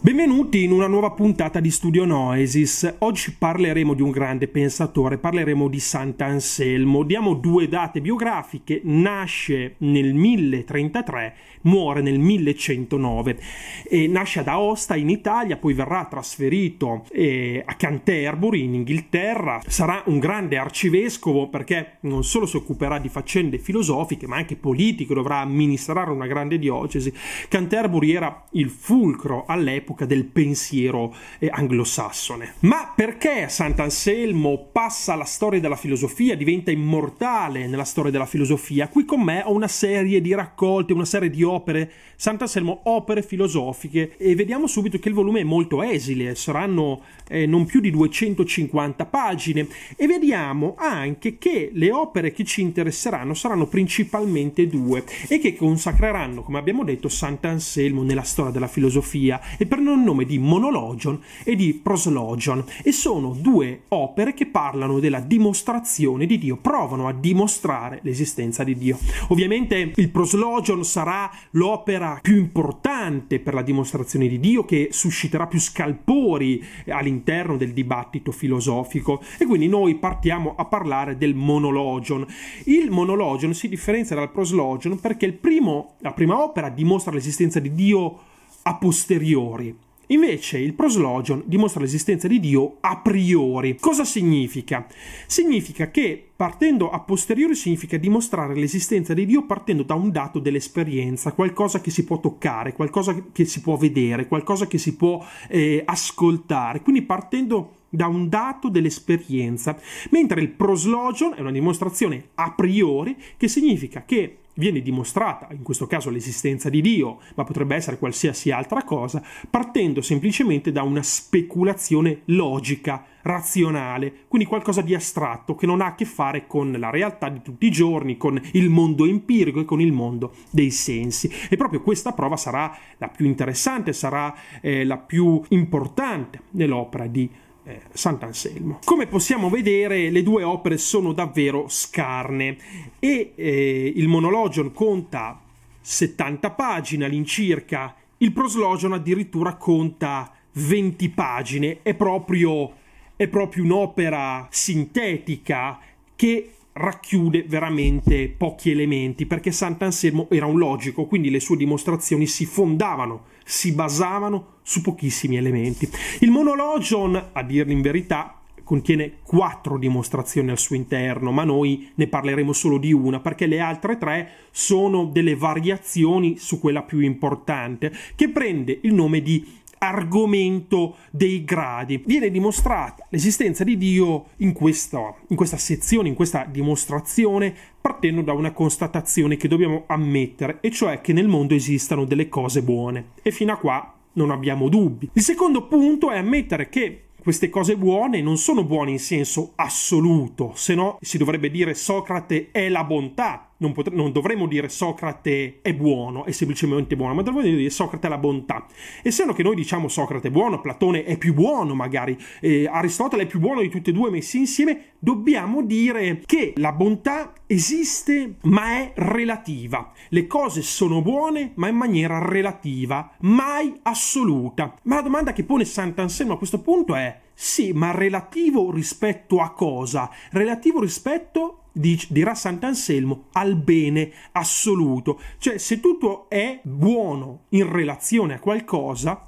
Benvenuti in una nuova puntata di Studio Noesis. Oggi parleremo di un grande pensatore, parleremo di Sant'Anselmo. Diamo due date biografiche: nasce nel 1033, muore nel 1109. Nasce ad Aosta in Italia, poi verrà trasferito a Canterbury in Inghilterra. Sarà un grande arcivescovo perché non solo si occuperà di faccende filosofiche ma anche politiche, dovrà amministrare una grande diocesi. Canterbury era il fulcro all'epoca del pensiero anglosassone. Ma perché Sant'Anselmo passa alla storia della filosofia, diventa immortale nella storia della filosofia? Qui con me ho una serie di raccolte, una serie di opere, Sant'Anselmo opere filosofiche, e vediamo subito che il volume è molto esile, saranno non più di 250 pagine, e vediamo anche che le opere che ci interesseranno saranno principalmente due e che consacreranno, come abbiamo detto, Sant'Anselmo nella storia della filosofia, e per il nome di Monologion e di Proslogion, e sono due opere che parlano della dimostrazione di Dio, provano a dimostrare l'esistenza di Dio. Ovviamente il Proslogion sarà l'opera più importante per la dimostrazione di Dio, che susciterà più scalpori all'interno del dibattito filosofico, e quindi noi partiamo a parlare del Monologion. Il Monologion si differenzia dal Proslogion perché la prima opera dimostra l'esistenza di Dio a posteriori. Invece il Proslogion dimostra l'esistenza di Dio a priori. Cosa significa? Significa che partendo a posteriori significa dimostrare l'esistenza di Dio partendo da un dato dell'esperienza, qualcosa che si può toccare, qualcosa che si può vedere, qualcosa che si può ascoltare. Quindi partendo da un dato dell'esperienza, mentre il Proslogion è una dimostrazione a priori, che significa che viene dimostrata, in questo caso, l'esistenza di Dio, ma potrebbe essere qualsiasi altra cosa, partendo semplicemente da una speculazione logica, razionale, quindi qualcosa di astratto che non ha a che fare con la realtà di tutti i giorni, con il mondo empirico e con il mondo dei sensi. E proprio questa prova sarà la più interessante, sarà la più importante nell'opera di Sant'Anselmo. Come possiamo vedere, le due opere sono davvero scarne, e il Monologion conta 70 pagine all'incirca, il Proslogion addirittura conta 20 pagine. È proprio un'opera sintetica che racchiude veramente pochi elementi, perché Sant'Anselmo era un logico, quindi le sue dimostrazioni si fondavano, si basavano su pochissimi elementi. Il Monologion, a dirne in verità, contiene 4 dimostrazioni al suo interno, ma noi ne parleremo solo di una, perché le altre 3 sono delle variazioni su quella più importante, che prende il nome di argomento dei gradi. Viene dimostrata l'esistenza di Dio in questa sezione, in questa dimostrazione, partendo da una constatazione che dobbiamo ammettere, e cioè che nel mondo esistano delle cose buone, e fino a qua non abbiamo dubbi. Il secondo punto è ammettere che queste cose buone non sono buone in senso assoluto, se no si dovrebbe dire Socrate è la bontà. Non dovremmo dire Socrate è buono, è semplicemente buono, ma dovremmo dire Socrate è la bontà. E se no, che noi diciamo Socrate è buono, Platone è più buono magari, Aristotele è più buono di tutti e due messi insieme, dobbiamo dire che la bontà esiste ma è relativa. Le cose sono buone ma in maniera relativa, mai assoluta. Ma la domanda che pone Sant'Anselmo a questo punto è: sì, ma relativo rispetto a cosa? Relativo rispetto, dirà Sant'Anselmo, al bene assoluto. Cioè, se tutto è buono in relazione a qualcosa,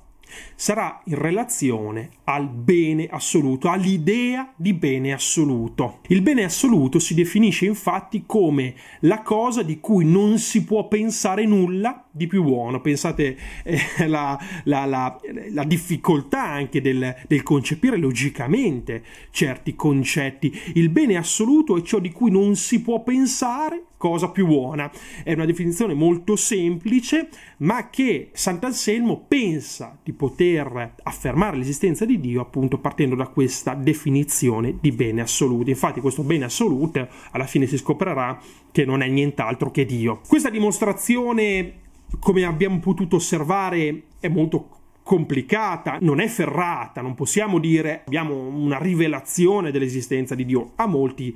sarà in relazione al bene assoluto, all'idea di bene assoluto. Il bene assoluto si definisce infatti come la cosa di cui non si può pensare nulla di più buono. Pensate la difficoltà anche del concepire logicamente certi concetti. Il bene assoluto è ciò di cui non si può pensare cosa più buona. È una definizione molto semplice, ma che Sant'Anselmo pensa di poter affermare l'esistenza di Dio appunto partendo da questa definizione di bene assoluto. Infatti questo bene assoluto alla fine si scoprirà che non è nient'altro che Dio. Questa dimostrazione come abbiamo potuto osservare, è molto complicata, non è ferrata, non possiamo dire abbiamo una rivelazione dell'esistenza di Dio, ha molte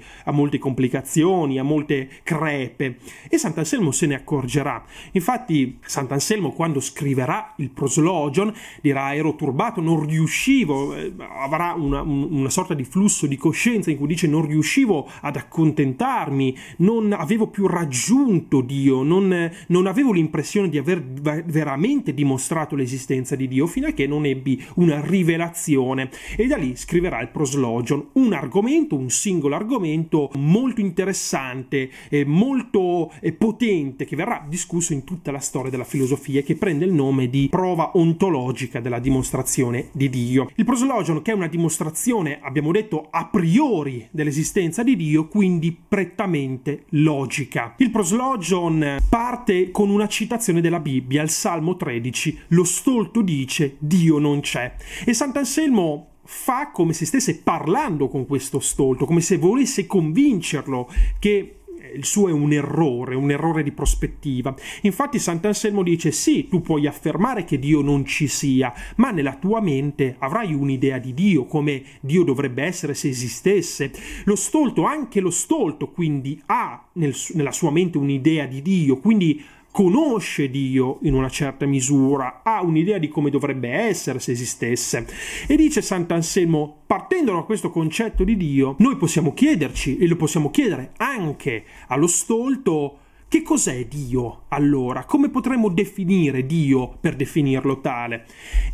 complicazioni, ha molte crepe, e Sant'Anselmo se ne accorgerà. Infatti Sant'Anselmo, quando scriverà il Proslogion, dirà: ero turbato, non riuscivo, avrà una sorta di flusso di coscienza in cui dice non riuscivo ad accontentarmi, non avevo più raggiunto Dio, non avevo l'impressione di aver veramente dimostrato l'esistenza di Dio, fino a che non ebbi una rivelazione. E da lì scriverà il Proslogion, un singolo argomento molto interessante e molto potente, che verrà discusso in tutta la storia della filosofia e che prende il nome di prova ontologica della dimostrazione di Dio. Il Proslogion, che è una dimostrazione, abbiamo detto, a priori dell'esistenza di Dio, quindi prettamente logica. Il Proslogion parte con una citazione della Bibbia, il Salmo 13, lo stolto dice Dio non c'è, e Sant'Anselmo fa come se stesse parlando con questo stolto, come se volesse convincerlo che il suo è un errore di prospettiva. Infatti Sant'Anselmo dice: sì, tu puoi affermare che Dio non ci sia, ma nella tua mente avrai un'idea di Dio, come Dio dovrebbe essere se esistesse. Lo stolto, anche lo stolto, quindi ha nella sua mente un'idea di Dio, quindi conosce Dio in una certa misura, ha un'idea di come dovrebbe essere se esistesse. E dice Sant'Anselmo: partendo da questo concetto di Dio, noi possiamo chiederci, e lo possiamo chiedere anche allo stolto, che cos'è Dio allora? Come potremmo definire Dio per definirlo tale?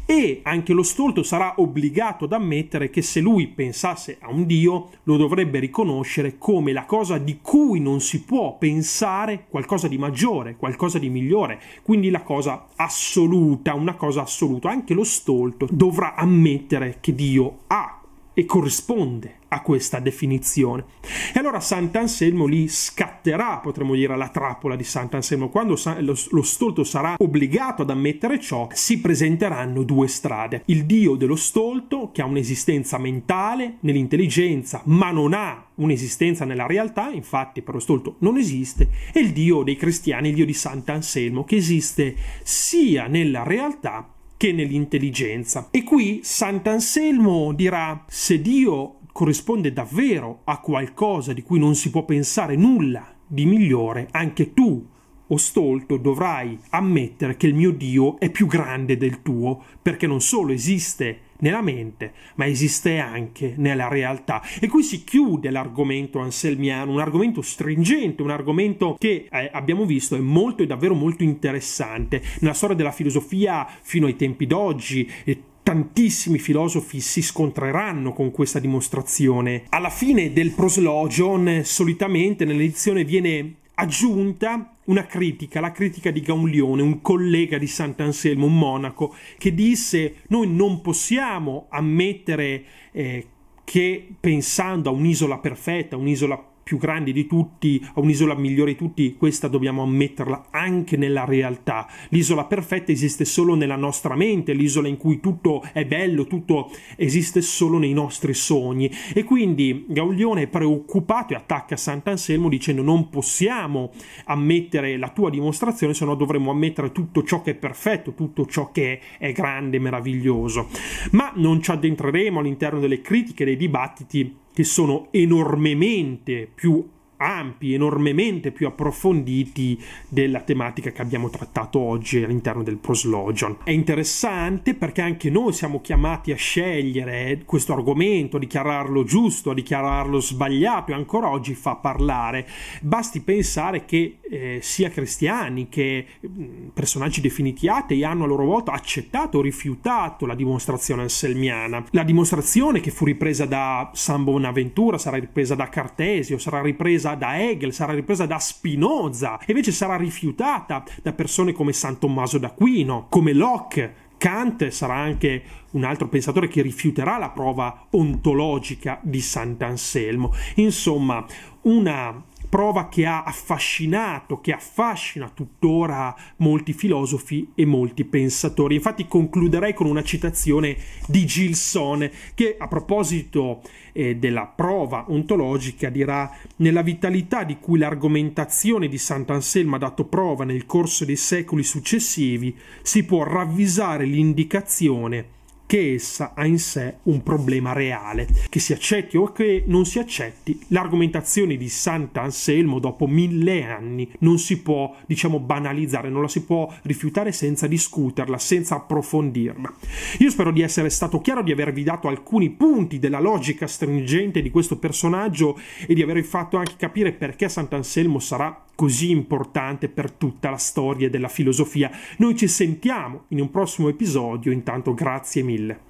E anche lo stolto sarà obbligato ad ammettere che se lui pensasse a un Dio, lo dovrebbe riconoscere come la cosa di cui non si può pensare qualcosa di maggiore, qualcosa di migliore, quindi la cosa assoluta, una cosa assoluta. Anche lo stolto dovrà ammettere che Dio ha e corrisponde a questa definizione. E allora Sant'Anselmo lì scatterà, potremmo dire, la trappola di Sant'Anselmo. Quando lo stolto sarà obbligato ad ammettere ciò, si presenteranno due strade: il Dio dello stolto, che ha un'esistenza mentale nell'intelligenza ma non ha un'esistenza nella realtà, infatti per lo stolto non esiste, e il Dio dei cristiani, il Dio di Sant'Anselmo, che esiste sia nella realtà che nell'intelligenza. E qui Sant'Anselmo dirà: se Dio corrisponde davvero a qualcosa di cui non si può pensare nulla di migliore, anche tu, o stolto, dovrai ammettere che il mio Dio è più grande del tuo, perché non solo esiste nella mente, ma esiste anche nella realtà. E qui si chiude l'argomento anselmiano, un argomento stringente, un argomento che abbiamo visto è davvero molto interessante. Nella storia della filosofia fino ai tempi d'oggi tantissimi filosofi si scontreranno con questa dimostrazione. Alla fine del Proslogion, solitamente nell'edizione, viene aggiunta una critica, la critica di Gaulione, un collega di Sant'Anselmo, un monaco, che disse: noi non possiamo ammettere che, pensando a un'isola perfetta, un'isola più grande di tutti, a un'isola migliore di tutti, questa dobbiamo ammetterla anche nella realtà. L'isola perfetta esiste solo nella nostra mente, l'isola in cui tutto è bello, tutto esiste solo nei nostri sogni. E quindi Gaulione è preoccupato e attacca Sant'Anselmo dicendo: non possiamo ammettere la tua dimostrazione, se no dovremmo ammettere tutto ciò che è perfetto, tutto ciò che è grande, meraviglioso. Ma non ci addentreremo all'interno delle critiche, dei dibattiti, che sono enormemente più ampi, enormemente più approfonditi della tematica che abbiamo trattato oggi all'interno del Proslogion. È interessante perché anche noi siamo chiamati a scegliere questo argomento, a dichiararlo giusto, a dichiararlo sbagliato, e ancora oggi fa parlare. Basti pensare che sia cristiani che personaggi definiti atei hanno a loro volta accettato o rifiutato la dimostrazione anselmiana. La dimostrazione che fu ripresa da San Bonaventura sarà ripresa da Cartesio, sarà ripresa da Hegel, sarà ripresa da Spinoza, e invece sarà rifiutata da persone come San Tommaso d'Aquino, come Locke. Kant sarà anche un altro pensatore che rifiuterà la prova ontologica di Sant'Anselmo. Insomma, una prova che ha affascinato, che affascina tuttora molti filosofi e molti pensatori. Infatti concluderei con una citazione di Gilson, che a proposito della prova ontologica dirà: nella vitalità di cui l'argomentazione di Sant'Anselmo ha dato prova nel corso dei secoli successivi si può ravvisare l'indicazione che essa ha in sé un problema reale. Che si accetti o che non si accetti, l'argomentazione di Sant'Anselmo dopo 1000 anni non si può, diciamo, banalizzare, non la si può rifiutare senza discuterla, senza approfondirla. Io spero di essere stato chiaro, di avervi dato alcuni punti della logica stringente di questo personaggio e di avervi fatto anche capire perché Sant'Anselmo sarà così importante per tutta la storia della filosofia. Noi ci sentiamo in un prossimo episodio, intanto grazie mille.